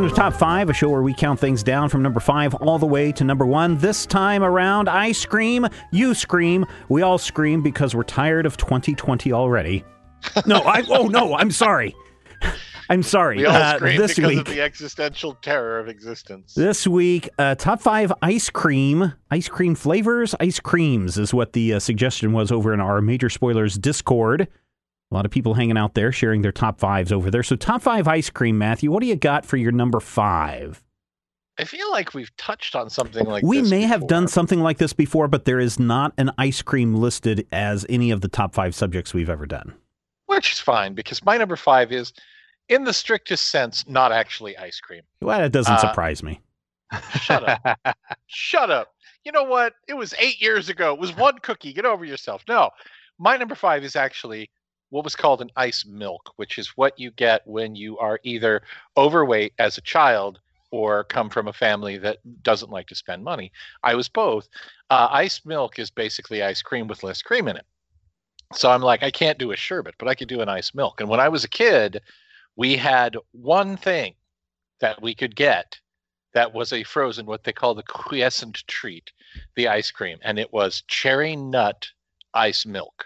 Welcome to Top 5, a show where we count things down from number 5 all the way to number 1. This time around, I scream, you scream, we all scream because we're tired of 2020 already. I'm sorry. We all scream this because week, of the existential terror of existence. This week, Top 5 ice cream flavors, ice creams is what the suggestion was over in our Major Spoilers Discord. A lot of people hanging out there, sharing their top fives over there. So top 5 ice cream, Matthew, what do you got for your number 5? I feel like we've touched on something like this before. We may have done something like this before, but there is not an ice cream listed as any of the top 5 subjects we've ever done. Which is fine, because my number 5 is, in the strictest sense, not actually ice cream. Well, that doesn't surprise me. Shut up. Shut up. You know what? It was 8 years ago. It was one cookie. Get over yourself. No, my number 5 is actually what was called an ice milk, which is what you get when you are either overweight as a child or come from a family that doesn't like to spend money. I was both. Ice milk is basically ice cream with less cream in it. So I'm like, I can't do a sherbet, but I could do an ice milk. And when I was a kid, we had one thing that we could get that was a frozen, what they call the quiescent treat, the ice cream. And it was cherry nut ice milk.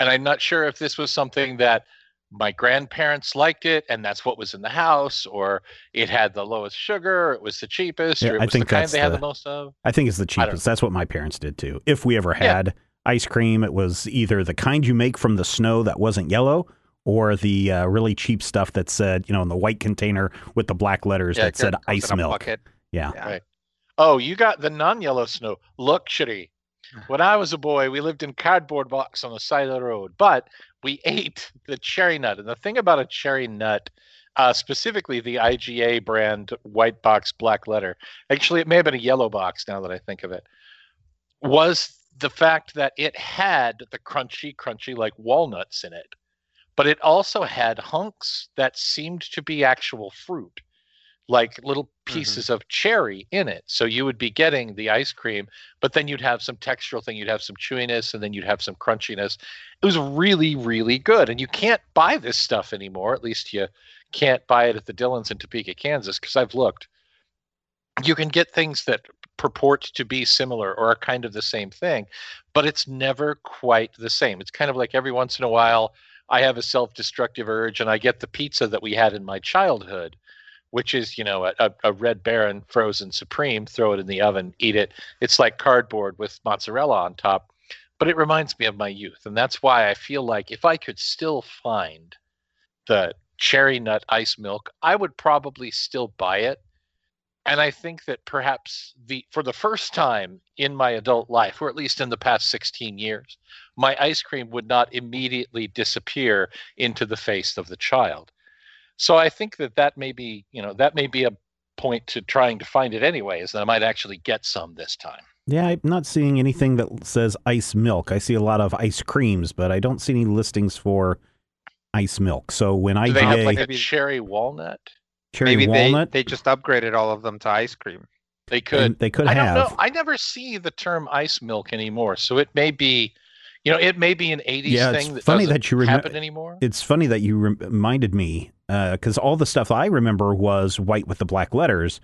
And I'm not sure if this was something that my grandparents liked it, and that's what was in the house, or it had the lowest sugar, or it was the cheapest, or it was the kind they had the most of. I think it's the cheapest. That's what my parents did, too. If we ever had ice cream, it was either the kind you make from the snow that wasn't yellow, or the really cheap stuff that said, you know, in the white container with the black letters that said ice milk. Yeah. Right. Oh, you got the non-yellow snow. Luxury. When I was a boy, we lived in cardboard box on the side of the road, but we ate the cherry nut. And the thing about a cherry nut, specifically the IGA brand white box, black letter, actually, it may have been a yellow box now that I think of it, was the fact that it had the crunchy, like walnuts in it, but it also had hunks that seemed to be actual fruit, like little pieces of cherry in it. So you would be getting the ice cream, but then you'd have some textural thing. You'd have some chewiness, and then you'd have some crunchiness. It was really, really good. And you can't buy this stuff anymore. At least you can't buy it at the Dillons in Topeka, Kansas, because I've looked. You can get things that purport to be similar or are kind of the same thing, but it's never quite the same. It's kind of like every once in a while, I have a self-destructive urge, and I get the pizza that we had in my childhood, which is, you know, a Red Baron frozen supreme, throw it in the oven, eat it. It's like cardboard with mozzarella on top, but it reminds me of my youth. And that's why I feel like if I could still find the cherry nut ice milk, I would probably still buy it. And I think that perhaps for the first time in my adult life, or at least in the past 16 years, my ice cream would not immediately disappear into the face of the child. So I think that may be, you know, that may be a point to trying to find it anyway, is that I might actually get some this time. Yeah, I'm not seeing anything that says ice milk. I see a lot of ice creams, but I don't see any listings for ice milk. So when I do, they have like a cherry walnut. Maybe they just upgraded all of them to ice cream. They could. And they could have. I don't know. I never see the term ice milk anymore, so it may be, you know, it may be an 80s thing that doesn't happen anymore. It's funny that you reminded me, because all the stuff I remember was white with the black letters,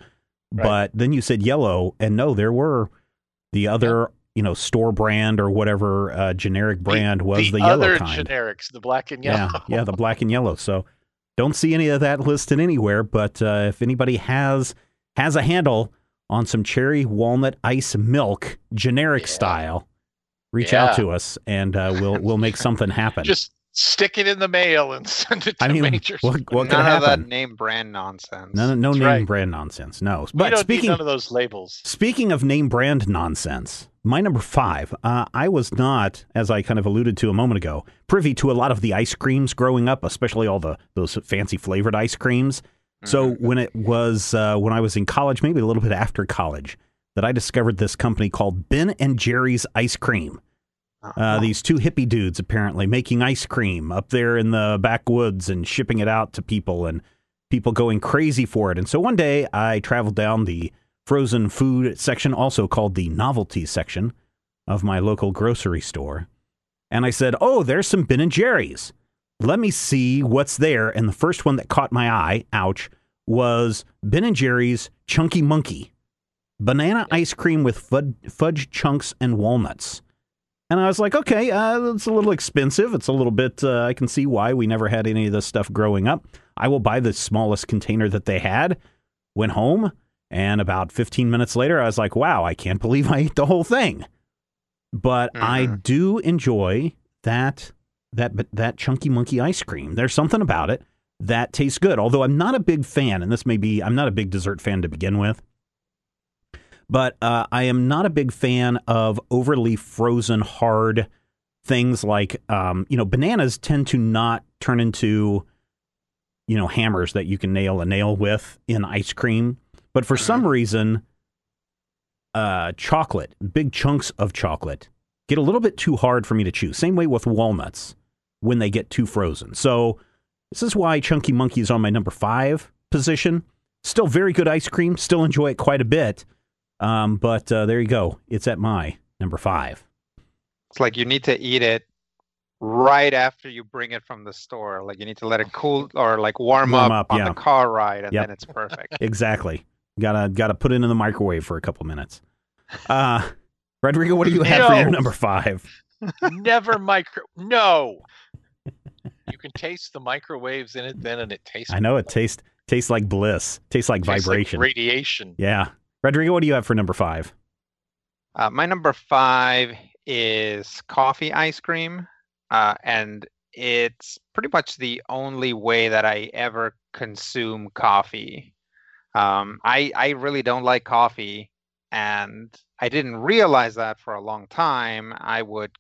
right? But then you said yellow, and no, there were the other, you know, store brand or whatever generic brand was the yellow kind. The other generics, the black and yellow. Yeah, the black and yellow. So don't see any of that listed anywhere, but if anybody has a handle on some cherry walnut ice milk generic style, reach out to us, and we'll make something happen. Just stick it in the mail and send it to Major. What none of that name brand nonsense. Brand nonsense. No, but we don't need none of those labels. Speaking of name brand nonsense, my number 5. I was not, as I kind of alluded to a moment ago, privy to a lot of the ice creams growing up, especially all those fancy flavored ice creams. So when I was in college, maybe a little bit after college, that I discovered this company called Ben & Jerry's Ice Cream. These two hippie dudes apparently making ice cream up there in the backwoods and shipping it out to people, and people going crazy for it. And so one day I traveled down the frozen food section, also called the novelty section of my local grocery store. And I said, oh, there's some Ben & Jerry's. Let me see what's there. And the first one that caught my eye, ouch, was Ben & Jerry's Chunky Monkey. Banana ice cream with fudge chunks and walnuts. And I was like, okay, it's a little expensive. It's a little bit, I can see why we never had any of this stuff growing up. I will buy the smallest container that they had. Went home, and about 15 minutes later, I was like, wow, I can't believe I ate the whole thing. But I do enjoy that Chunky Monkey ice cream. There's something about it that tastes good. Although I'm not a big fan, and this may be, I'm not a big dessert fan to begin with. But I am not a big fan of overly frozen hard things like, bananas tend to not turn into, hammers that you can nail a nail with in ice cream. But for some reason, chocolate, big chunks of chocolate get a little bit too hard for me to chew. Same way with walnuts when they get too frozen. So this is why Chunky Monkey is on my number 5 position. Still very good ice cream. Still enjoy it quite a bit. But there you go. It's at my number 5. It's like you need to eat it right after you bring it from the store. Like you need to let it cool or like warm up on the car ride, and then it's perfect. Exactly. Gotta put it in the microwave for a couple minutes. Rodrigo, what do you have for your number 5? Never no. You can taste the microwaves in it then, and it tastes. I know it tastes like bliss. Tastes like vibration. Like radiation. Yeah. Rodrigo, what do you have for number 5? My number 5 is coffee ice cream. And it's pretty much the only way that I ever consume coffee. I really don't like coffee. And I didn't realize that for a long time. I would,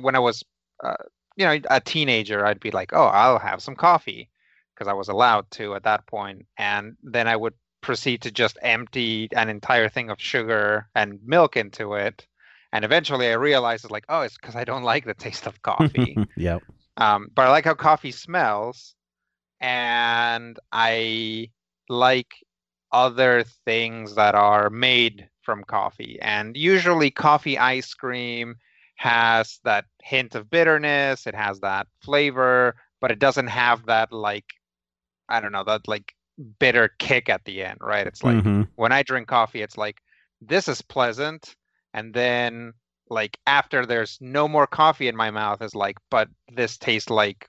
when I was, a teenager, I'd be like, oh, I'll have some coffee because I was allowed to at that point. And then I would proceed to just empty an entire thing of sugar and milk into it, and eventually I realized it's like, oh, it's because I don't like the taste of coffee. Yep. But I like how coffee smells, and I like other things that are made from coffee, and usually coffee ice cream has that hint of bitterness, it has that flavor, but it doesn't have that, like, I don't know, that like bitter kick at the end, right? It's like when I drink coffee, it's like, this is pleasant, and then like after there's no more coffee in my mouth, is like, but this tastes like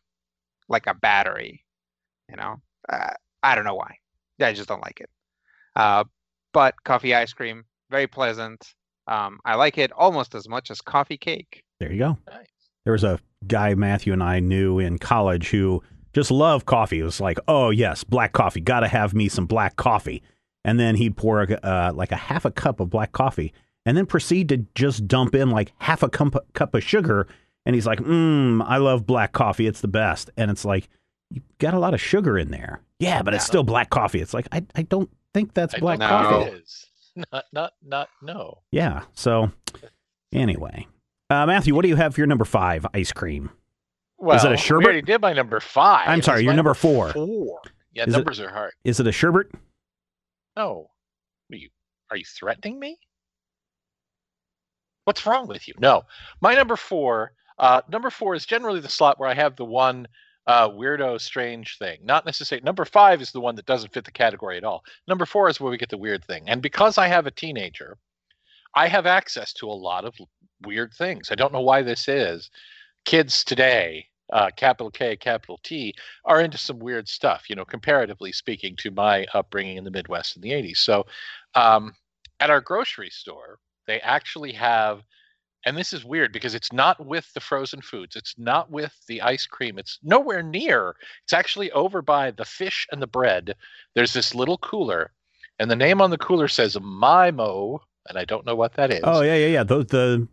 a battery, I don't know why. I just don't like it. But coffee ice cream, very pleasant. I like it almost as much as coffee cake. There you go. Nice. There was a guy Matthew and I knew in college who just love coffee. It was like, oh, yes, black coffee. Got to have me some black coffee. And then he'd pour like a half a cup of black coffee and then proceed to just dump in like half a cup of sugar. And he's like, I love black coffee. It's the best. And it's like, you got a lot of sugar in there. Yeah, but it's still black coffee. It's like, I don't think that's black coffee. It is. No. Yeah. So anyway, Matthew, what do you have for your number 5 ice cream? Well, is it a sherbet? We already did my number 5. I'm sorry, your number 4. Yeah, numbers are hard. Is it a sherbet? No. Are you threatening me? What's wrong with you? No. My number 4. Number 4 is generally the slot where I have the one weirdo, strange thing. Not necessarily. Number 5 is the one that doesn't fit the category at all. Number 4 is where we get the weird thing. And because I have a teenager, I have access to a lot of weird things. I don't know why this is. Kids today, capital K, capital T, are into some weird stuff, comparatively speaking to my upbringing in the Midwest in the 80s. So at our grocery store, they actually have, and this is weird because it's not with the frozen foods. It's not with the ice cream. It's nowhere near. It's actually over by the fish and the bread. There's this little cooler, and the name on the cooler says Mymo, and I don't know what that is. Oh, yeah.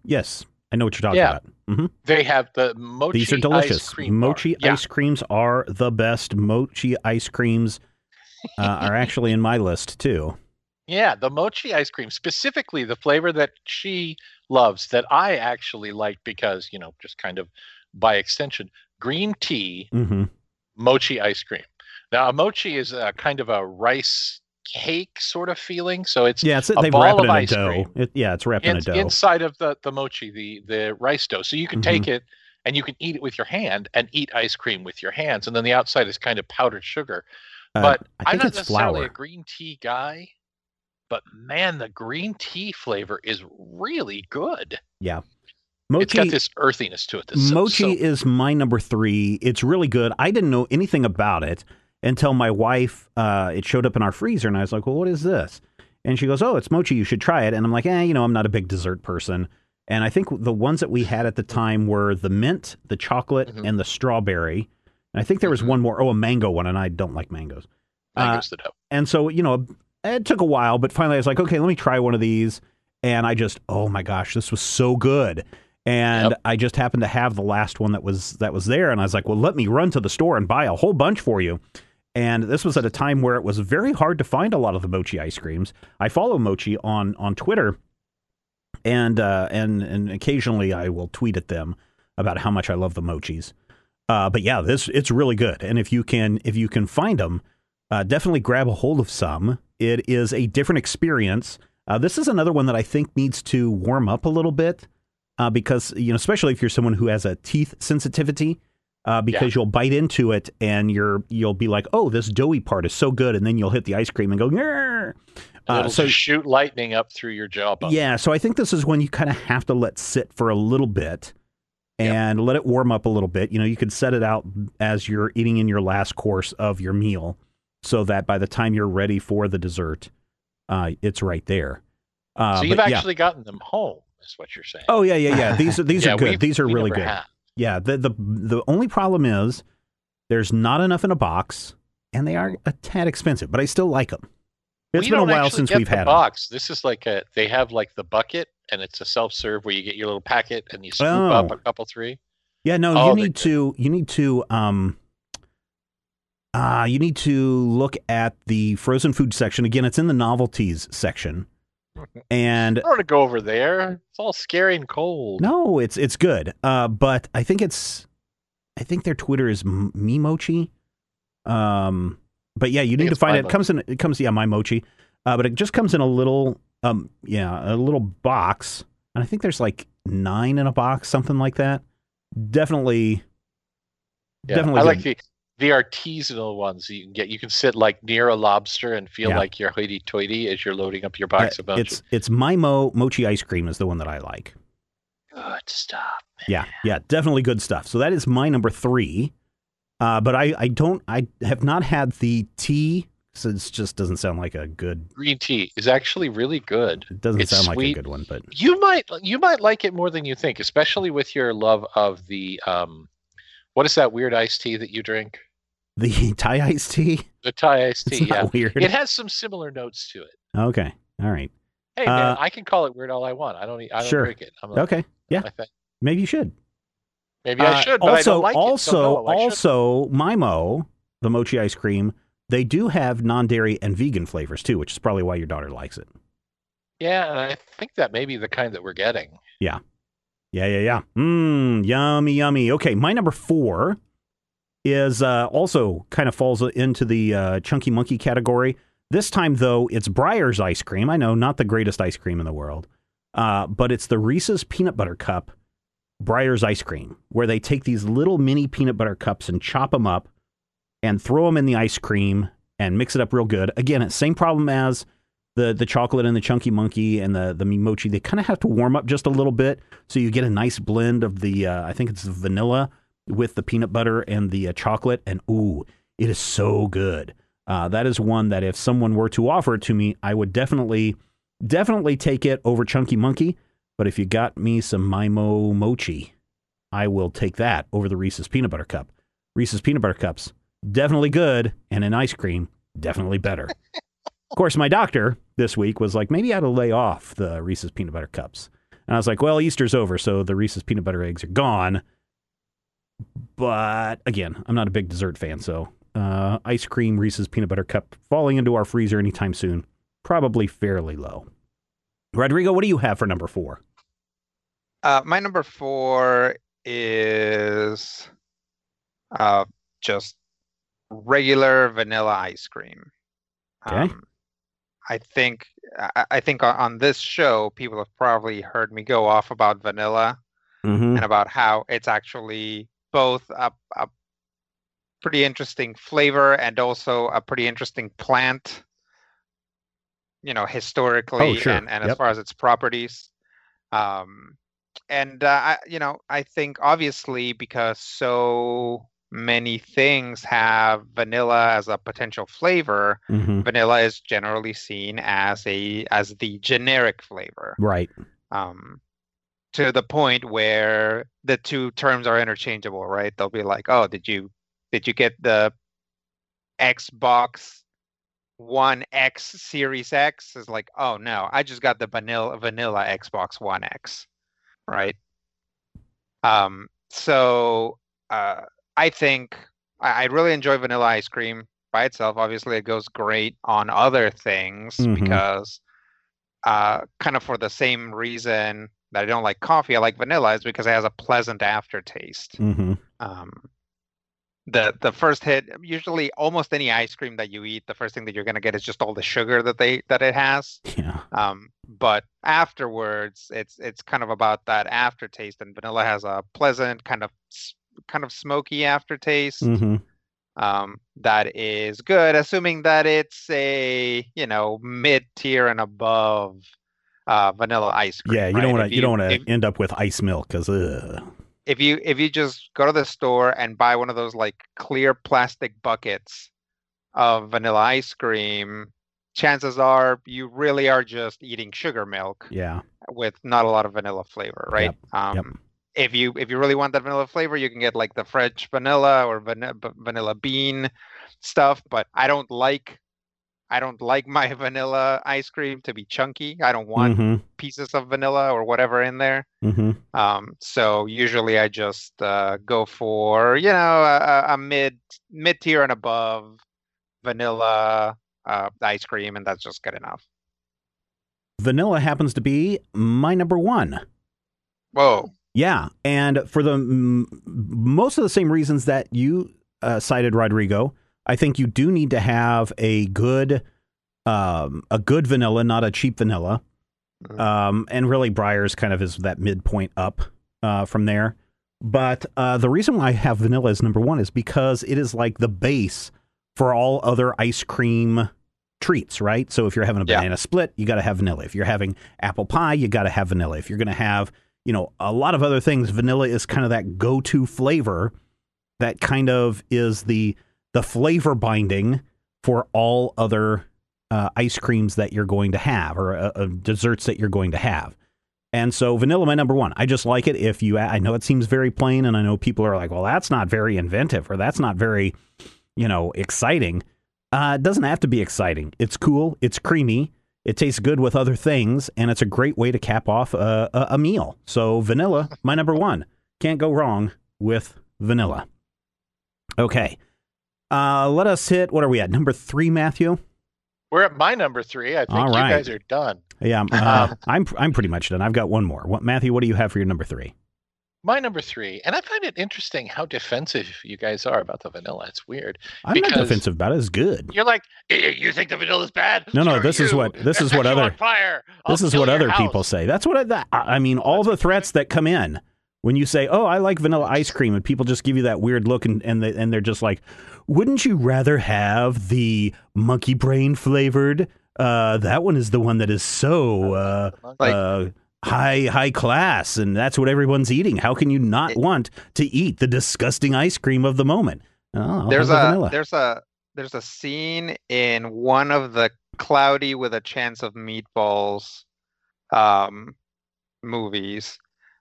Yes. I know what you're talking about. Mm-hmm. They have the mochi. These are delicious. Ice cream mochi ice creams are the best. Mochi ice creams are actually in my list too. Yeah, the mochi ice cream, specifically the flavor that she loves, that I actually like because, just kind of by extension, green tea, mochi ice cream. Now, a mochi is a kind of a rice cake sort of feeling, so it's they've wrapped it in a dough. It's wrapped in a dough inside of the mochi, the rice dough. So you can take it and you can eat it with your hand and eat ice cream with your hands, and then the outside is kind of powdered sugar. But I'm not necessarily a green tea guy, but man, the green tea flavor is really good. Yeah. Mochi, it's got this earthiness to it. Mochi is my number 3. It's really good. I didn't know anything about it until my wife, it showed up in our freezer, and I was like, well, what is this? And she goes, oh, it's mochi. You should try it. And I'm like, I'm not a big dessert person. And I think the ones that we had at the time were the mint, the chocolate, and the strawberry. And I think there was one more. Oh, a mango one. And I don't like mangoes. And so, it took a while, but finally I was like, okay, let me try one of these. And I just, oh my gosh, this was so good. And I just happened to have the last one that was there. And I was like, well, let me run to the store and buy a whole bunch for you. And this was at a time where it was very hard to find a lot of the mochi ice creams. I follow Mochi on Twitter. And occasionally I will tweet at them about how much I love the mochis. But yeah, it's really good. And if you can find them, definitely grab a hold of some. It is a different experience. This is another one that I think needs to warm up a little bit because, especially if you're someone who has a teeth sensitivity, because you'll bite into it and you'll be like, oh, this doughy part is so good. And then you'll hit the ice cream and go, grrr. It'll shoot lightning up through your jawbone. Yeah. So I think this is when you kind of have to let sit for a little bit and let it warm up a little bit. You could set it out as you're eating in your last course of your meal so that by the time you're ready for the dessert, it's right there. So you've actually gotten them home is what you're saying. Oh, yeah. These are good. These are really good. Yeah, the only problem is there's not enough in a box, and they are a tad expensive. But I still like them. It's been a while since we've had a box. This is like they have like the bucket, and it's a self serve where you get your little packet and you scoop up a couple three. Yeah, no, you need to look at the frozen food section again. It's in the novelties section. And I don't want to go over there. It's all scary and cold. No, it's good. But I think their Twitter is Mymochi. But yeah, you need to find it. It comes. Yeah, Mymochi. But it just comes in a little box. And I think there's like 9 in a box, something like that. Definitely. I like the artisanal ones you can get. You can sit like near a lobster and feel like you're hoity-toity as you're loading up your box of mochi. It's Mymo Mochi ice cream is the one that I like. Good stuff, man. Yeah, definitely good stuff. So that is my number 3. But I have not had the tea, so it just doesn't sound like a good... Green tea is actually really good. It doesn't sound sweet. Like a good one, but... You might like it more than you think, especially with your love of the... what is that weird iced tea that you drink? The Thai iced tea? The Thai iced tea, yeah. Weird. It has some similar notes to it. Okay. All right. Hey, man, I can call it weird all I want. I don't drink it. I'm like, okay. Yeah. Maybe you should. Maybe I should, but also, I don't like it. Also, Mymo, the mochi ice cream, they do have non-dairy and vegan flavors, too, which is probably why your daughter likes it. Yeah, and I think that may be the kind that we're getting. Yeah. Yeah. Mmm, yummy. Okay, my number 4 is also kind of falls into the Chunky Monkey category. This time, though, it's Breyer's ice cream. I know, not the greatest ice cream in the world, but it's the Reese's Peanut Butter Cup Breyer's ice cream, where they take these little mini peanut butter cups and chop them up and throw them in the ice cream and mix it up real good. Again, it's the same problem as the chocolate and the Chunky Monkey and the mochi. They kind of have to warm up just a little bit so you get a nice blend of the, I think it's the vanilla with the peanut butter and the chocolate. And ooh, it is so good. That is one that if someone were to offer it to me, I would definitely take it over Chunky Monkey. But if you got me some Mymo Mochi, I will take that over the Reese's Peanut Butter Cup. Reese's Peanut Butter Cups, definitely good, and an ice cream, definitely better. Of course, my doctor this week was like, maybe I ought to lay off the Reese's Peanut Butter Cups. And I was like, well, Easter's over, so the Reese's Peanut Butter eggs are gone. But again, I'm not a big dessert fan, so ice cream, Reese's Peanut Butter Cup falling into our freezer anytime soon, probably fairly low. Rodrigo, what do you have for number 4? My number 4 is just regular vanilla ice cream. Okay. I think on this show, people have probably heard me go off about vanilla and about how it's actually both a pretty interesting flavor and also a pretty interesting plant, you know, historically and as far as its properties. And, I think obviously because so many things have vanilla as a potential flavor, vanilla is generally seen as the generic flavor. Right. To the point where the two terms are interchangeable, right? They'll be like, oh, did you get the Xbox One X Series X? Is like, oh no, I just got the vanilla Xbox One X, right? So I think I really enjoy vanilla ice cream by itself. Obviously, it goes great on other things because kind of for the same reason that I don't like coffee, I like vanilla is because it has a pleasant aftertaste. The first hit, usually almost any ice cream that you eat, the first thing that you're going to get is just all the sugar that it has. Yeah. But afterwards, it's kind of about that aftertaste, and vanilla has a pleasant kind of smoky aftertaste that is good, assuming that it's a mid-tier and above vanilla ice cream. Yeah, you don't want to end up with ice milk because. If you just go to the store and buy one of those like clear plastic buckets of vanilla ice cream, chances are you really are just eating sugar milk. Yeah. With not a lot of vanilla flavor, right? Yep. If you really want that vanilla flavor, you can get like the French vanilla or vanilla bean stuff. But I don't like my vanilla ice cream to be chunky. I don't want pieces of vanilla or whatever in there. So usually I just go for, a mid-tier and above vanilla ice cream, and that's just good enough. Vanilla happens to be my number one. Whoa. Yeah, and for the most of the same reasons that you cited, Rodrigo, I think you do need to have a good vanilla, not a cheap vanilla. And really Breyer's kind of is that midpoint up from there. But the reason why I have vanilla as number one is because it is like the base for all other ice cream treats, right? So if you're having a banana split, you got to have vanilla. If you're having apple pie, you got to have vanilla. If you're going to have, a lot of other things, vanilla is kind of that go-to flavor that kind of is the flavor binding for all other ice creams that you're going to have or desserts that you're going to have. And so vanilla, my number one, I just like it. I know it seems very plain, and I know people are like, well, that's not very inventive, or that's not very, exciting. It doesn't have to be exciting. It's cool. It's creamy. It tastes good with other things. And it's a great way to cap off a meal. So vanilla, my number one, can't go wrong with vanilla. Okay. Let us hit, what are we at? Number three, Matthew? We're at my number three. I think you guys are done. Yeah, I'm pretty much done. I've got one more. Matthew, what do you have for your number three? My number three, and I find it interesting how defensive you guys are about the vanilla. It's weird. I'm not defensive about it. It's good. You're like, you think the vanilla is bad? No. This is what other people say. That's what the threats that come in. When you say, "Oh, I like vanilla ice cream," and people just give you that weird look, and they're just like, "Wouldn't you rather have the monkey brain flavored? That one is the one that is so high class, and that's what everyone's eating. How can you not want to eat the disgusting ice cream of the moment?" Oh, there's a scene in one of the Cloudy with a Chance of Meatballs movies,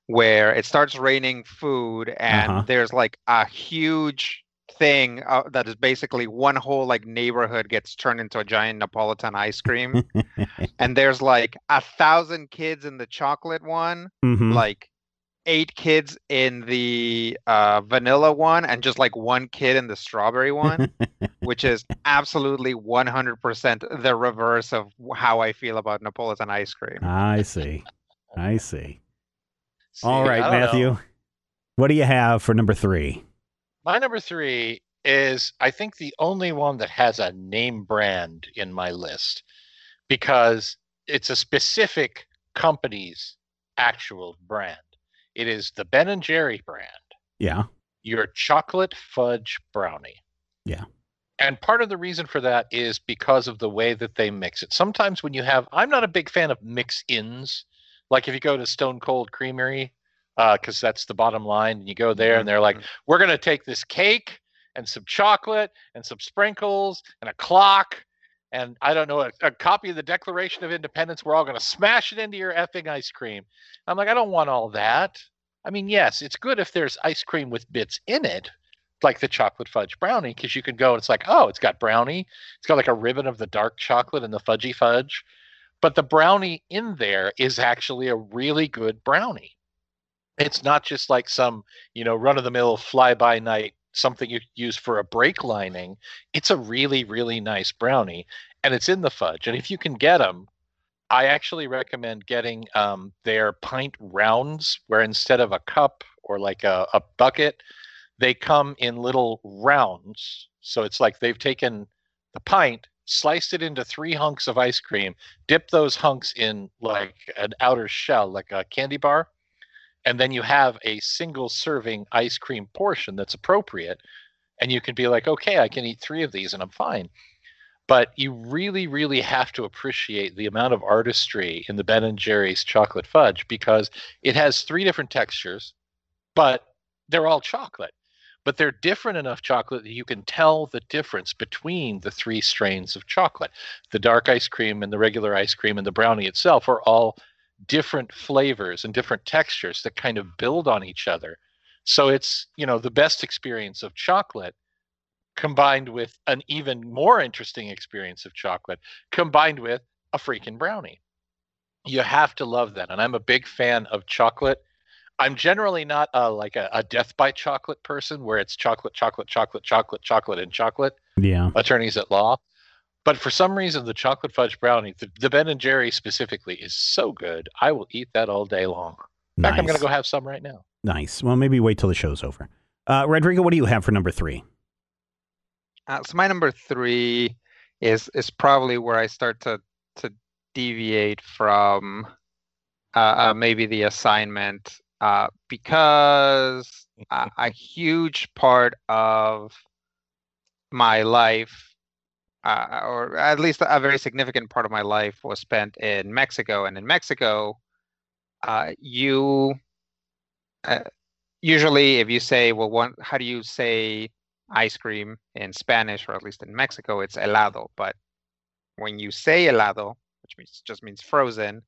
where it starts raining food and there's like a huge thing that is basically one whole like neighborhood gets turned into a giant Neapolitan ice cream. And there's like 1,000 kids in the chocolate one, like 8 kids in the vanilla one, and just like 1 kid in the strawberry one, which is absolutely 100% the reverse of how I feel about Neapolitan ice cream. I see. All right, Matthew, what do you have for number three? My number three is, I think, the only one that has a name brand in my list, because it's a specific company's actual brand. It is the Ben & Jerry brand. Yeah. Your chocolate fudge brownie. Yeah. And part of the reason for that is because of the way that they mix it. Sometimes when you have, I'm not a big fan of mix-ins. Like if you go to Stone Cold Creamery, because that's the bottom line, and you go there and they're like, we're going to take this cake and some chocolate and some sprinkles and a clock and I don't know, a copy of the Declaration of Independence. We're all going to smash it into your effing ice cream. I'm like, I don't want all that. I mean, yes, it's good if there's ice cream with bits in it, like the chocolate fudge brownie, because you can go and it's like, oh, it's got brownie. It's got like a ribbon of the dark chocolate and the fudgy fudge. But the brownie in there is actually a really good brownie. It's not just like some, you know, run-of-the-mill, fly-by-night, something you use for a brake lining. It's a really, really nice brownie, and it's in the fudge. And if you can get them, I actually recommend getting their pint rounds, where instead of a cup or like a bucket, they come in little rounds. So it's like they've taken the pint, sliced it into three hunks of ice cream, dipped those hunks in like an outer shell, like a candy bar, and then you have a single serving ice cream portion that's appropriate. And you can be like, okay, I can eat three of these and I'm fine. But you really, really have to appreciate the amount of artistry in the Ben & Jerry's chocolate fudge, because it has three different textures, but they're all chocolate. But they're different enough chocolate that you can tell the difference between the three strains of chocolate. The dark ice cream and the regular ice cream and the brownie itself are all different flavors and different textures that kind of build on each other. So it's, you know, the best experience of chocolate combined with an even more interesting experience of chocolate combined with a freaking brownie. You have to love that. And I'm a big fan of chocolate. I'm generally not like a death by chocolate person, where it's chocolate, chocolate, chocolate, chocolate, chocolate, and chocolate. Yeah. Attorneys at law. But for some reason, the chocolate fudge brownie, the Ben & Jerry's specifically, is so good. I will eat that all day long. In fact, I'm going to go have some right now. Nice. Well, maybe wait till the show's over. Rodrigo, what do you have for number three? So my number three is probably where I start to deviate from maybe the assignment. Because a huge part of my life, or at least a very significant part of my life, was spent in Mexico. And in Mexico, you usually, if you say, well, how do you say ice cream in Spanish, or at least in Mexico, it's helado. But when you say helado, which just means frozen,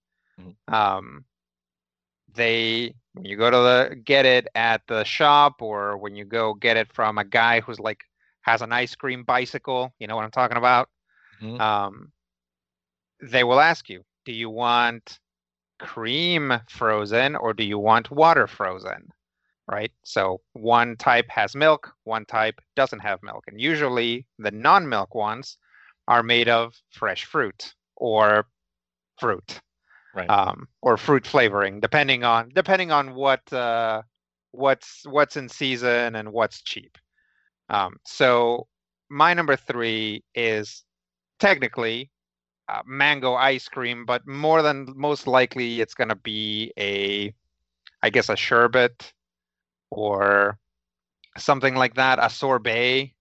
when you go to get it at the shop, or when you go get it from a guy who's like has an ice cream bicycle, you know what I'm talking about? Mm-hmm. They will ask you, do you want cream frozen or do you want water frozen? Right? So one type has milk, one type doesn't have milk. And usually the non-milk ones are made of fresh fruit or fruit. Right. Or fruit flavoring, depending on what's in season and what's cheap. So my number three is technically mango ice cream, but more than most likely it's going to be I guess a sherbet or something like that, a sorbet,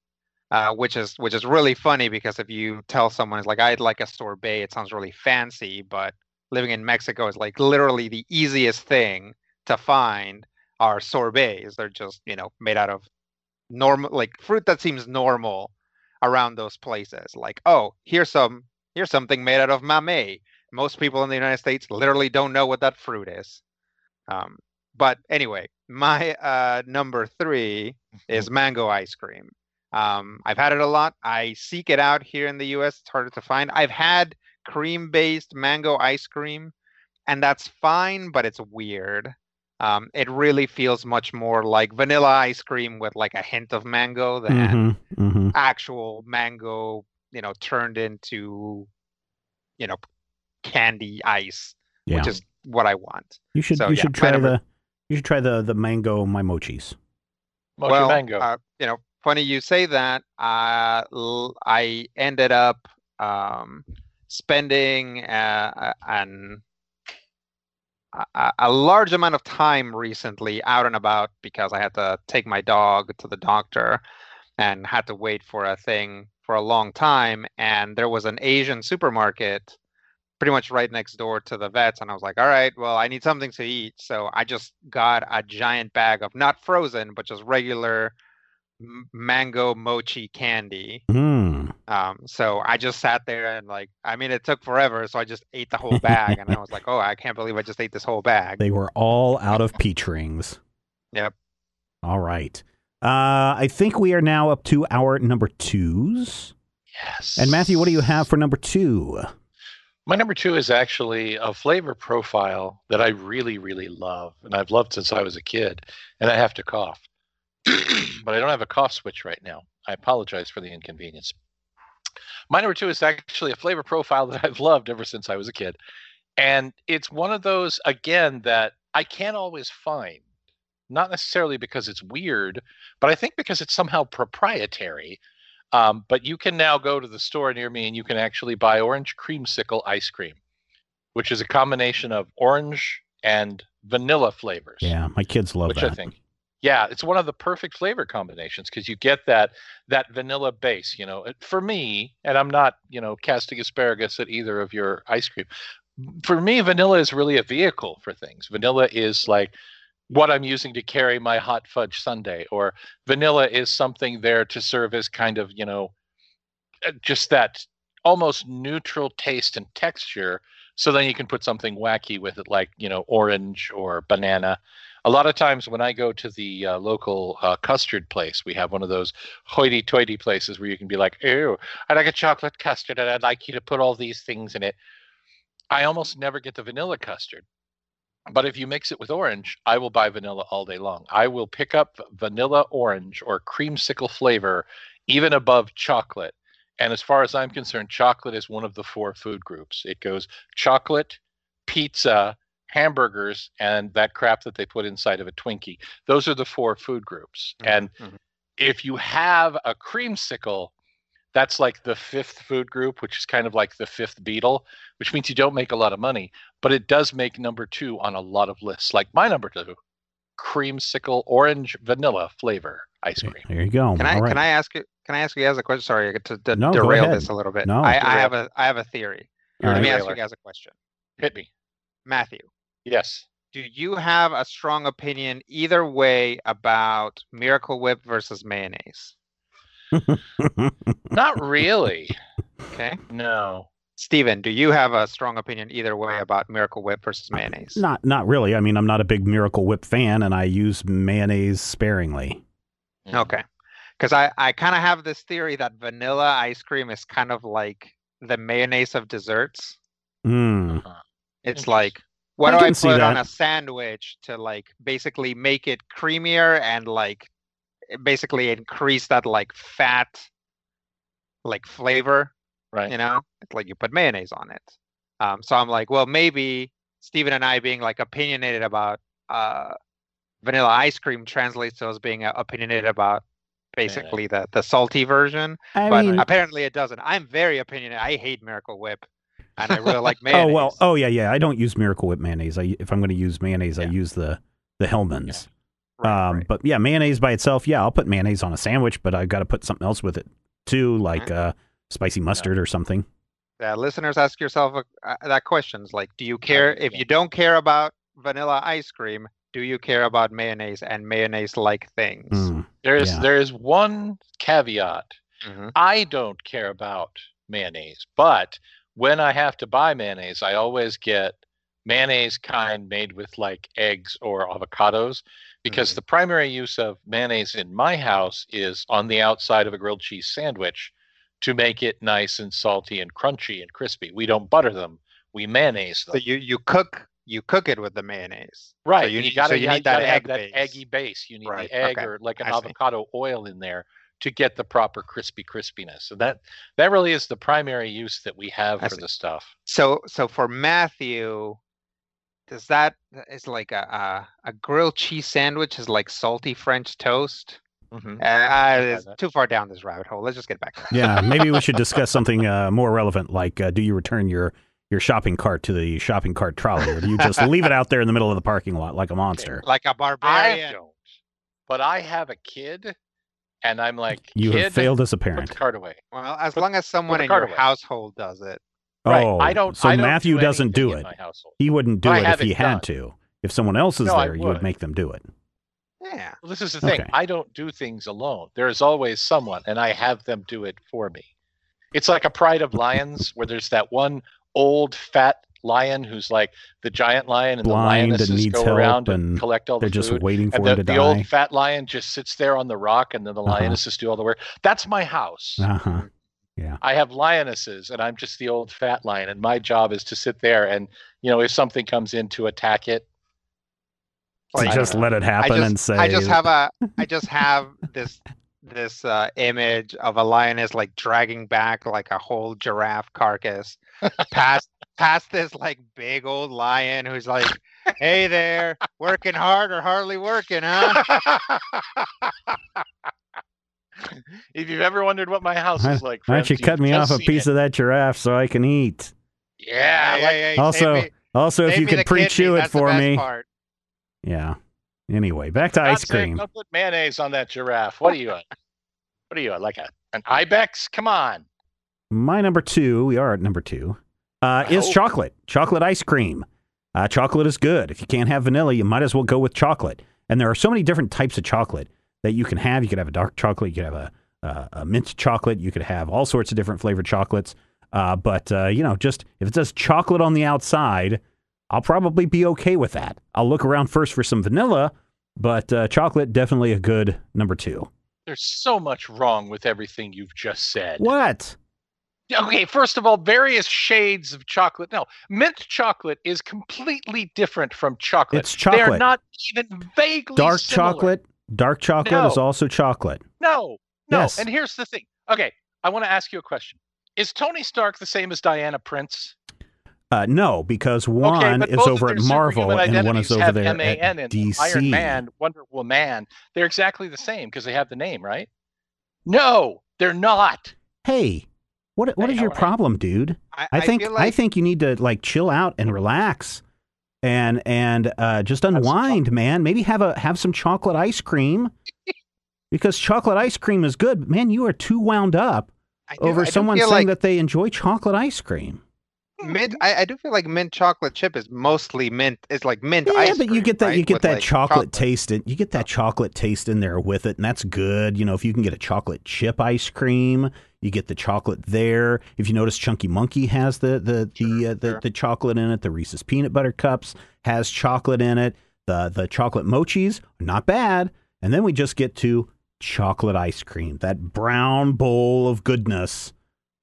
which is really funny, because if you tell someone it's like, I'd like a sorbet, it sounds really fancy, but living in Mexico is like literally the easiest thing to find are sorbets. They're just, you know, made out of normal, like fruit that seems normal around those places. Like, oh, here's something made out of mamey. Most people in the United States literally don't know what that fruit is. But anyway, my number three is mango ice cream. I've had it a lot. I seek it out here in the U.S. It's harder to find. I've had cream-based mango ice cream, and that's fine, but it's weird. It really feels much more like vanilla ice cream with like a hint of mango than actual mango, you know, turned into, you know, candy ice, which is what I want. You should try the mango Mymo Mochis. Well, mango. You know, funny you say that. I ended up spending a large amount of time recently out and about, because I had to take my dog to the doctor, and had to wait for a thing for a long time. And there was an Asian supermarket pretty much right next door to the Vets. And I was like, all right, well, I need something to eat. So I just got a giant bag of not frozen, but just regular mango mochi candy. So I just sat there and it took forever. So I just ate the whole bag. And I was like, oh, I can't believe I just ate this whole bag. They were all out of peach rings. Yep. All right. I think we are now up to our number twos. Yes. And Matthew, what do you have for number two? My number two is actually a flavor profile that I really, really love, and I've loved since I was a kid, and I have to cough. But I don't have a cough switch right now. I apologize for the inconvenience. My number two is actually a flavor profile that I've loved ever since I was a kid, and it's one of those, again, that I can't always find, not necessarily because it's weird, but I think because it's somehow proprietary. But you can now go to the store near me and you can actually buy orange creamsicle ice cream, which is a combination of orange and vanilla flavors. Yeah, my kids love that. Which I think, yeah, it's one of the perfect flavor combinations because you get that vanilla base, you know. For me, and I'm not, casting asparagus at either of your ice cream. For me, vanilla is really a vehicle for things. Vanilla is like what I'm using to carry my hot fudge sundae, or vanilla is something there to serve as kind of, just that almost neutral taste and texture. So then you can put something wacky with it, like, orange or banana. A lot of times when I go to the local custard place, we have one of those hoity-toity places where you can be like, ew, I like a chocolate custard and I'd like you to put all these things in it. I almost never get the vanilla custard. But if you mix it with orange, I will buy vanilla all day long. I will pick up vanilla orange or creamsicle flavor, even above chocolate. And as far as I'm concerned, chocolate is one of the four food groups. It goes chocolate, pizza, hamburgers, and that crap that they put inside of a Twinkie. Those are the four food groups. And if you have a creamsicle, that's like the fifth food group, which is kind of like the fifth beetle, which means you don't make a lot of money, but it does make number two on a lot of lists. Like my number two, creamsicle orange vanilla flavor ice cream. There you go. Can I ask you guys a question? Sorry to derail this a little bit. No, I have a theory. Let me ask you guys a question. Hit me. Matthew. Yes. Do you have a strong opinion either way about Miracle Whip versus mayonnaise? Not really. Okay. No. Steven, do you have a strong opinion either way about Miracle Whip versus mayonnaise? Not really. I mean, I'm not a big Miracle Whip fan, and I use mayonnaise sparingly. Okay. Because I kind of have this theory that vanilla ice cream is kind of like the mayonnaise of desserts. It's like, what do I put on a sandwich to basically make it creamier and basically increase that fat flavor, right? It's like you put mayonnaise on it. So I'm like, well, maybe Steven and I being opinionated about vanilla ice cream translates to us being opinionated about basically the salty version. I mean, apparently it doesn't. I'm very opinionated. I hate Miracle Whip and I really like mayonnaise. Oh yeah I don't use Miracle Whip mayonnaise. If I'm going to use mayonnaise, I use the Hellmann's. Right. But yeah, mayonnaise by itself, I'll put mayonnaise on a sandwich, but I've got to put something else with it too, spicy mustard or something. Yeah, listeners, ask yourself that question. Do you care? If you don't care about vanilla ice cream, do you care about mayonnaise and mayonnaise-like things? There is one caveat. I don't care about mayonnaise, but when I have to buy mayonnaise, I always get mayonnaise kind made with eggs or avocados, because the primary use of mayonnaise in my house is on the outside of a grilled cheese sandwich to make it nice and salty and crunchy and crispy. We don't butter them, we mayonnaise them. So you cook it with the mayonnaise, right? So you need that eggy base. You need the egg or an avocado oil in there to get the proper crispiness. So that really is the primary use that we have for the stuff. So for Matthew, does that is like a grilled cheese sandwich is like salty French toast? It's too far down this rabbit hole. Let's just get back to that. Yeah, maybe we should discuss something more relevant, do you return your shopping cart to the shopping cart trolley, or do you just leave it out there in the middle of the parking lot like a monster? Like a barbarian. I don't, but I have a kid And I'm like, you have failed as a parent. Put the card away. Well, as long as someone in your household does it. Right. Oh, I don't. So I don't Matthew doesn't do it. He wouldn't do it if he had to. If someone else is there, you would make them do it. Yeah. Well, this is the thing. Okay. I don't do things alone. There is always someone, and I have them do it for me. It's like a Pride of Lions where there's that one old fat lion who's like the giant lion, and blind, the lionesses go around and collect all the food. They're just waiting for him to die. The old fat lion just sits there on the rock, and then the lionesses do all the work. That's my house. Uh-huh. Yeah. I have lionesses, and I'm just the old fat lion, and my job is to sit there and, you know, if something comes in to attack it, like, just let it happen and say. I just have this image of a lioness like dragging back like a whole giraffe carcass past this like big old lion who's like, hey there, working hard or hardly working, huh? If you've ever wondered what my house is like, friends, why don't you cut me off a piece of that giraffe so I can eat? Yeah, yeah. Also, if you could pre-chew it for me. Yeah. Anyway, back to ice cream. Don't put mayonnaise on that giraffe. What are you on? What are you on? Like an ibex? Come on. My number two, we are at number two, is chocolate. Chocolate ice cream. Chocolate is good. If you can't have vanilla, you might as well go with chocolate. And there are so many different types of chocolate that you can have. You could have a dark chocolate. You could have a mint chocolate. You could have all sorts of different flavored chocolates. But you know, just if it says chocolate on the outside, I'll probably be okay with that. I'll look around first for some vanilla, but chocolate, definitely a good number two. There's so much wrong with everything you've just said. What? Okay, first of all, various shades of chocolate. No, mint chocolate is completely different from chocolate. It's chocolate. They're not even vaguely similar. Dark chocolate is also chocolate. No. Yes. And here's the thing. Okay, I want to ask you a question. Is Tony Stark the same as Diana Prince? No, because one is over at Marvel and one is over there at DC. Iron Man, Wonder Woman, they're exactly the same because they have the name, right? No, they're not. Hey, what is your problem, dude? I think you need to like chill out and relax and just unwind, man. Maybe have some chocolate ice cream because chocolate ice cream is good. But man, you are too wound up over someone saying that they enjoy chocolate ice cream. Mint. I do feel like mint chocolate chip is mostly mint. It's like mint ice cream. Yeah, but you get that right? Chocolate taste in there with it, and that's good. You know, if you can get a chocolate chip ice cream, you get the chocolate there. If you notice, Chunky Monkey has the chocolate in it. The Reese's peanut butter cups has chocolate in it. The chocolate mochis, not bad. And then we just get to chocolate ice cream, that brown bowl of goodness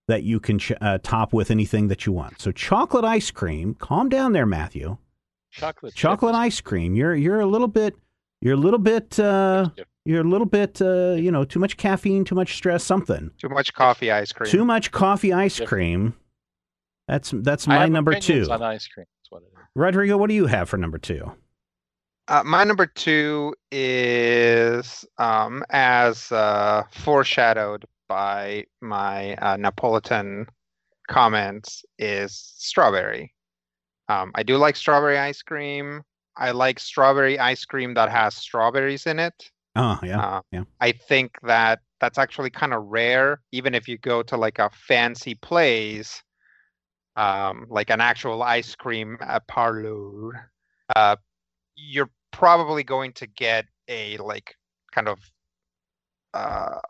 that you can top with anything that you want. So chocolate ice cream, calm down there, Matthew. Chocolate ice cream. You're a little bit you know, too much caffeine, too much stress, something. Too much coffee ice cream. That's my number two. On ice cream. That's what it is. Rodrigo, what do you have for number two? My number two is as foreshadowed by my Napolitan comments, is strawberry. I do like strawberry ice cream. I like strawberry ice cream that has strawberries in it. Oh, yeah. Yeah. I think that that's actually kind of rare, even if you go to like a fancy place, like an actual ice cream parlor, you're probably going to get a like kind of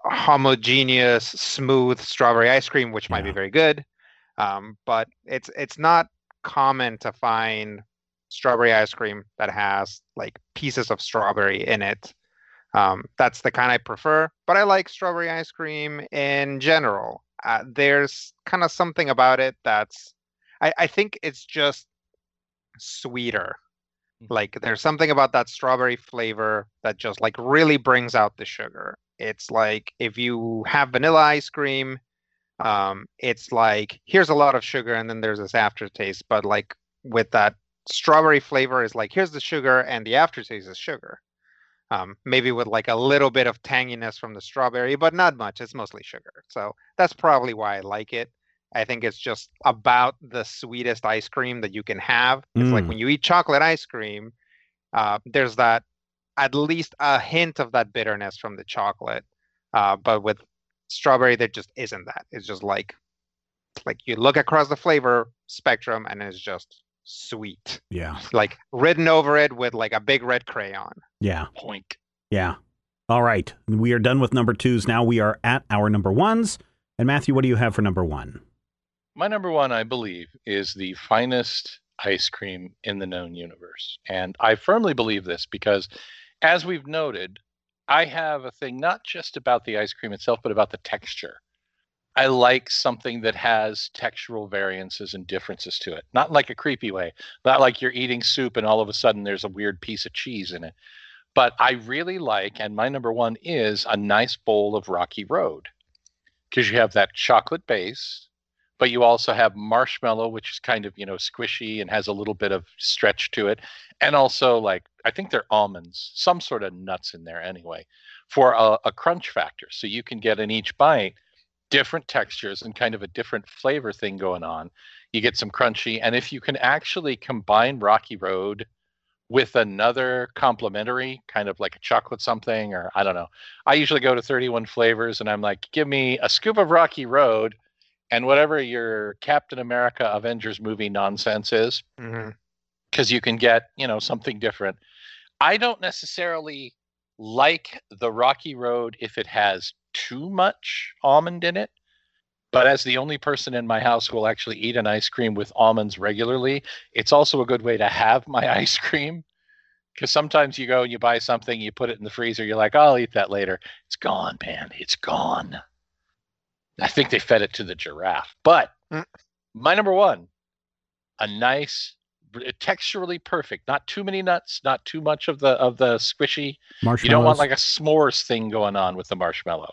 homogeneous, smooth strawberry ice cream, which might be very good, but it's not common to find strawberry ice cream that has like pieces of strawberry in it. That's the kind I prefer, but I like strawberry ice cream in general. There's kind of something about it that's I think it's just sweeter. Like there's something about that strawberry flavor that just like really brings out the sugar. It's like if you have vanilla ice cream, it's like here's a lot of sugar and then there's this aftertaste. But like with that strawberry flavor, is like here's the sugar and the aftertaste is sugar. Maybe with like a little bit of tanginess from the strawberry, but not much. It's mostly sugar. So that's probably why I like it. I think it's just about the sweetest ice cream that you can have. It's like when you eat chocolate ice cream, there's that at least a hint of that bitterness from the chocolate. But with strawberry, there just isn't that. It's just like you look across the flavor spectrum and it's just sweet. Yeah. Like written over it with like a big red crayon. Yeah. Point. Yeah. All right. We are done with number twos. Now we are at our number ones. And Matthew, what do you have for number one? My number one, I believe, is the finest ice cream in the known universe. And I firmly believe this because, as we've noted, I have a thing not just about the ice cream itself, but about the texture. I like something that has textural variances and differences to it. Not like a creepy way, not like you're eating soup and all of a sudden there's a weird piece of cheese in it. But I really like, and my number one is a nice bowl of Rocky Road, because you have that chocolate base, but you also have marshmallow, which is kind of, squishy and has a little bit of stretch to it. And also, I think they're almonds, some sort of nuts in there anyway, for a crunch factor. So you can get in each bite different textures and kind of a different flavor thing going on. You get some crunchy. And if you can actually combine Rocky Road with another complimentary, kind of like a chocolate something, or I don't know. I usually go to 31 Flavors and I'm like, give me a scoop of Rocky Road and whatever your Captain America Avengers movie nonsense is, because you can get, something different. I don't necessarily like the Rocky Road if it has too much almond in it. But as the only person in my house who will actually eat an ice cream with almonds regularly, it's also a good way to have my ice cream. Because sometimes you go and you buy something, you put it in the freezer, you're like, I'll eat that later. It's gone, man. It's gone. I think they fed it to the giraffe. But my number one, a nice, texturally perfect, not too many nuts, not too much of the squishy. You don't want like a s'mores thing going on with the marshmallow.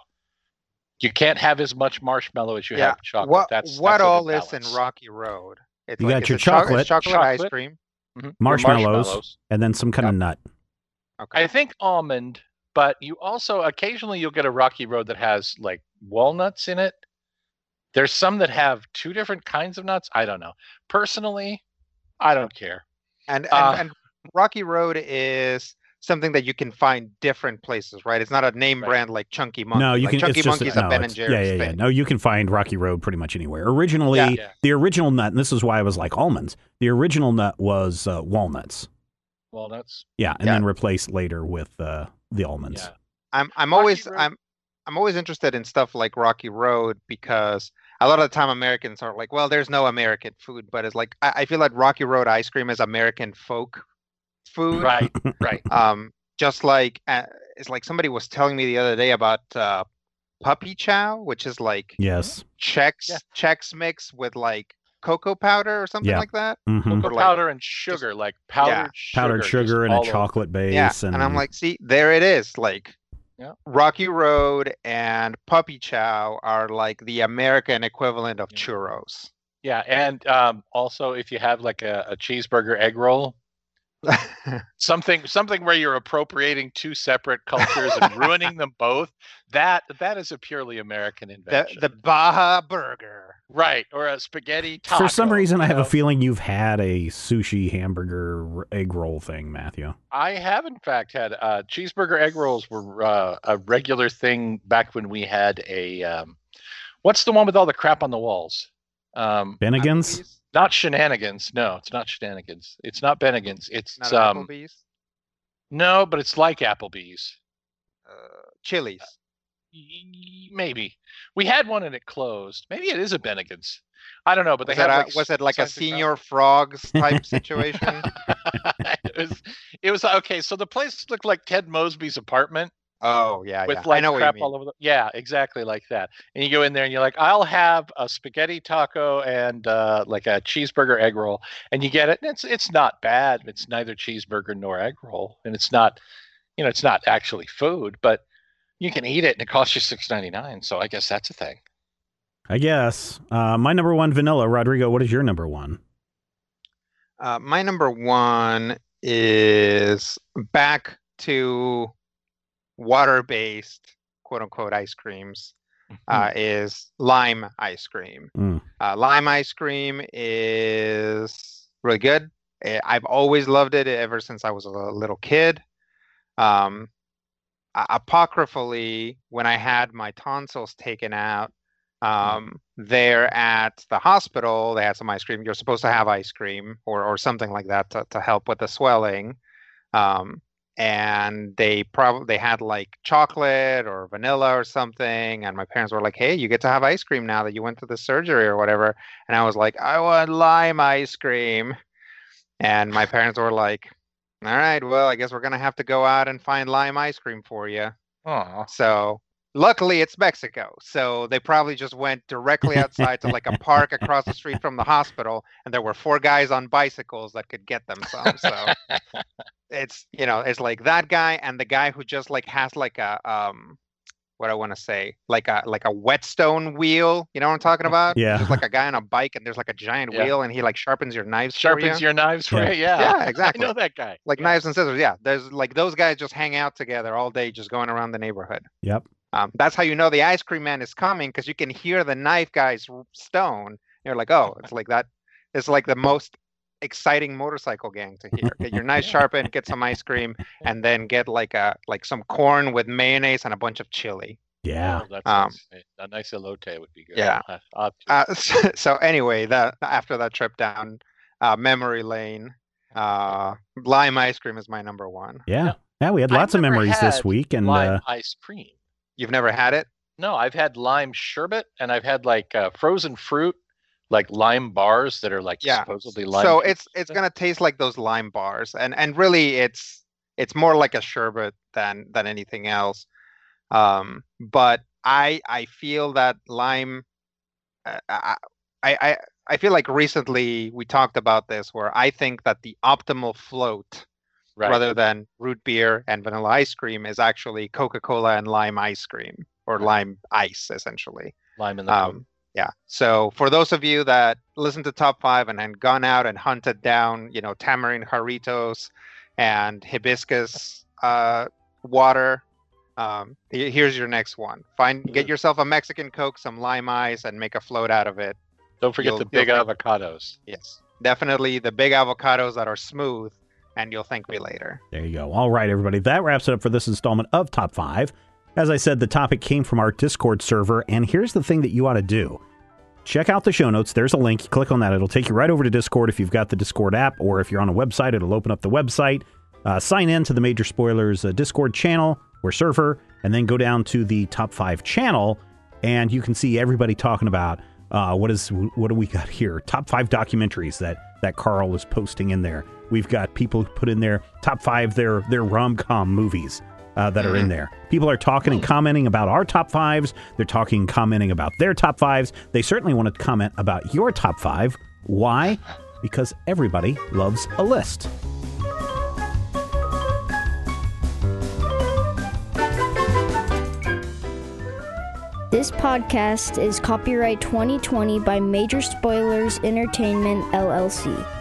You can't have as much marshmallow as you have chocolate. That's all is in Rocky Road? It's you got your chocolate ice cream, marshmallows, and then some kind of nut. Okay. I think almond, but you also occasionally you'll get a Rocky Road that has like walnuts in it. There's some that have two different kinds of nuts. I don't know. Personally, I don't care. And Rocky Road is something that you can find different places, right? It's not a name brand like Chunky Monkey. No, you can. Chunky Monkey's a Ben & Jerry's thing. No, you can find Rocky Road pretty much anywhere. Originally, the original nut, and this is why I was like almonds, the original nut was walnuts. Walnuts? Yeah, and then replaced later with the almonds. Yeah. I'm always interested in stuff like Rocky Road because a lot of the time Americans are like, well, there's no American food, but it's like I feel like Rocky Road ice cream is American folk food, right? Just like it's like somebody was telling me the other day about puppy chow, which is like Chex mix with like cocoa powder or something like that. Cocoa powder and sugar, like powdered sugar and a chocolate base. Yeah. And I'm like, see, there it is. Like Rocky Road and puppy chow are like the American equivalent of churros. Yeah, and also if you have like a cheeseburger egg roll. something where you're appropriating two separate cultures and ruining them both. That is a purely American invention. The Baja Burger, right? Or a spaghetti taco. For some reason, I have a feeling you've had a sushi hamburger egg roll thing, Matthew. I have, in fact, had cheeseburger egg rolls were a regular thing back when we had a what's the one with all the crap on the walls? Bennigan's. Not Shenanigans. No, it's not Shenanigans. It's not Bennigan's. It's not Applebee's. No, but it's like Applebee's. Chili's. Maybe. We had one and it closed. Maybe it is a Bennigan's. I don't know, but was it like a Senior Frogs type situation? It was okay. So the place looked like Ted Mosby's apartment. Oh, yeah. With like I know crap all over the exactly like that. And you go in there and you're like, I'll have a spaghetti taco and like a cheeseburger egg roll. And you get it. And it's not bad. It's neither cheeseburger nor egg roll. And it's not, it's not actually food, but you can eat it and it costs you $6.99. So I guess that's a thing. I guess. My number one, vanilla. Rodrigo, what is your number one? My number one is back to water-based, quote-unquote, ice creams is lime ice cream. Lime ice cream is really good. I've always loved it ever since I was a little kid. apocryphally, when I had my tonsils taken out, there at the hospital, they had some ice cream. You're supposed to have ice cream or something like that to help with the swelling. And they had like chocolate or vanilla or something. And my parents were like, hey, you get to have ice cream now that you went to the surgery or whatever. And I was like, I want lime ice cream. And my parents were like, all right, well, I guess we're going to have to go out and find lime ice cream for you. Aww. So luckily it's Mexico. So they probably just went directly outside to like a park across the street from the hospital. And there were four guys on bicycles that could get them some. So it's, you know, it's like that guy and the guy who just like has like a, what I want to say, like a whetstone wheel. You know what I'm talking about? Yeah. Just like a guy on a bike, and there's like a giant wheel, and he like sharpens your knives for you. Yeah, exactly. I know that guy. Like knives and scissors. Yeah. There's like those guys just hang out together all day, just going around the neighborhood. Yep. That's how you know the ice cream man is coming, because you can hear the knife guy's stone. You're like, oh, it's like that. It's like the most exciting motorcycle gang to hear. Get your knife sharpened, get some ice cream, and then get like some corn with mayonnaise and a bunch of chili. Yeah, oh, that's nice. A nice elote would be good. Yeah. So anyway, after that trip down memory lane, lime ice cream is my number one. Yeah, yeah. We had lots of memories this week, and lime ice cream. You've never had it? No, I've had lime sherbet, and I've had like frozen fruit. Like lime bars that are like supposedly lime. So it's gonna taste like those lime bars, and really it's more like a sherbet than anything else. But I feel that lime. I feel like recently we talked about this, where I think that the optimal float, rather than root beer and vanilla ice cream, is actually Coca-Cola and lime ice cream, or lime ice essentially. Lime in the coke. Yeah. So for those of you that listen to Top 5 and had gone out and hunted down, you know, tamarind jarritos and hibiscus water, here's your next one. Get yourself a Mexican Coke, some lime ice, and make a float out of it. Don't forget the big avocados. Yes. Definitely the big avocados that are smooth, and you'll thank me later. There you go. All right, everybody. That wraps it up for this installment of Top 5. As I said, the topic came from our Discord server, and here's the thing that you ought to do. Check out the show notes. There's a link. You click on that. It'll take you right over to Discord if you've got the Discord app, or if you're on a website, it'll open up the website. Sign in to the Major Spoilers Discord channel or server, and then go down to the Top 5 channel, and you can see everybody talking about what do we got here? Top 5 documentaries that Carl was posting in there. We've got people who put in their Top 5 their rom-com movies. That are in there. People are talking and commenting about our top fives. They're talking and commenting about their top fives. They certainly want to comment about your top 5. Why? Because everybody loves a list. This podcast is copyright 2020 by Major Spoilers Entertainment, LLC.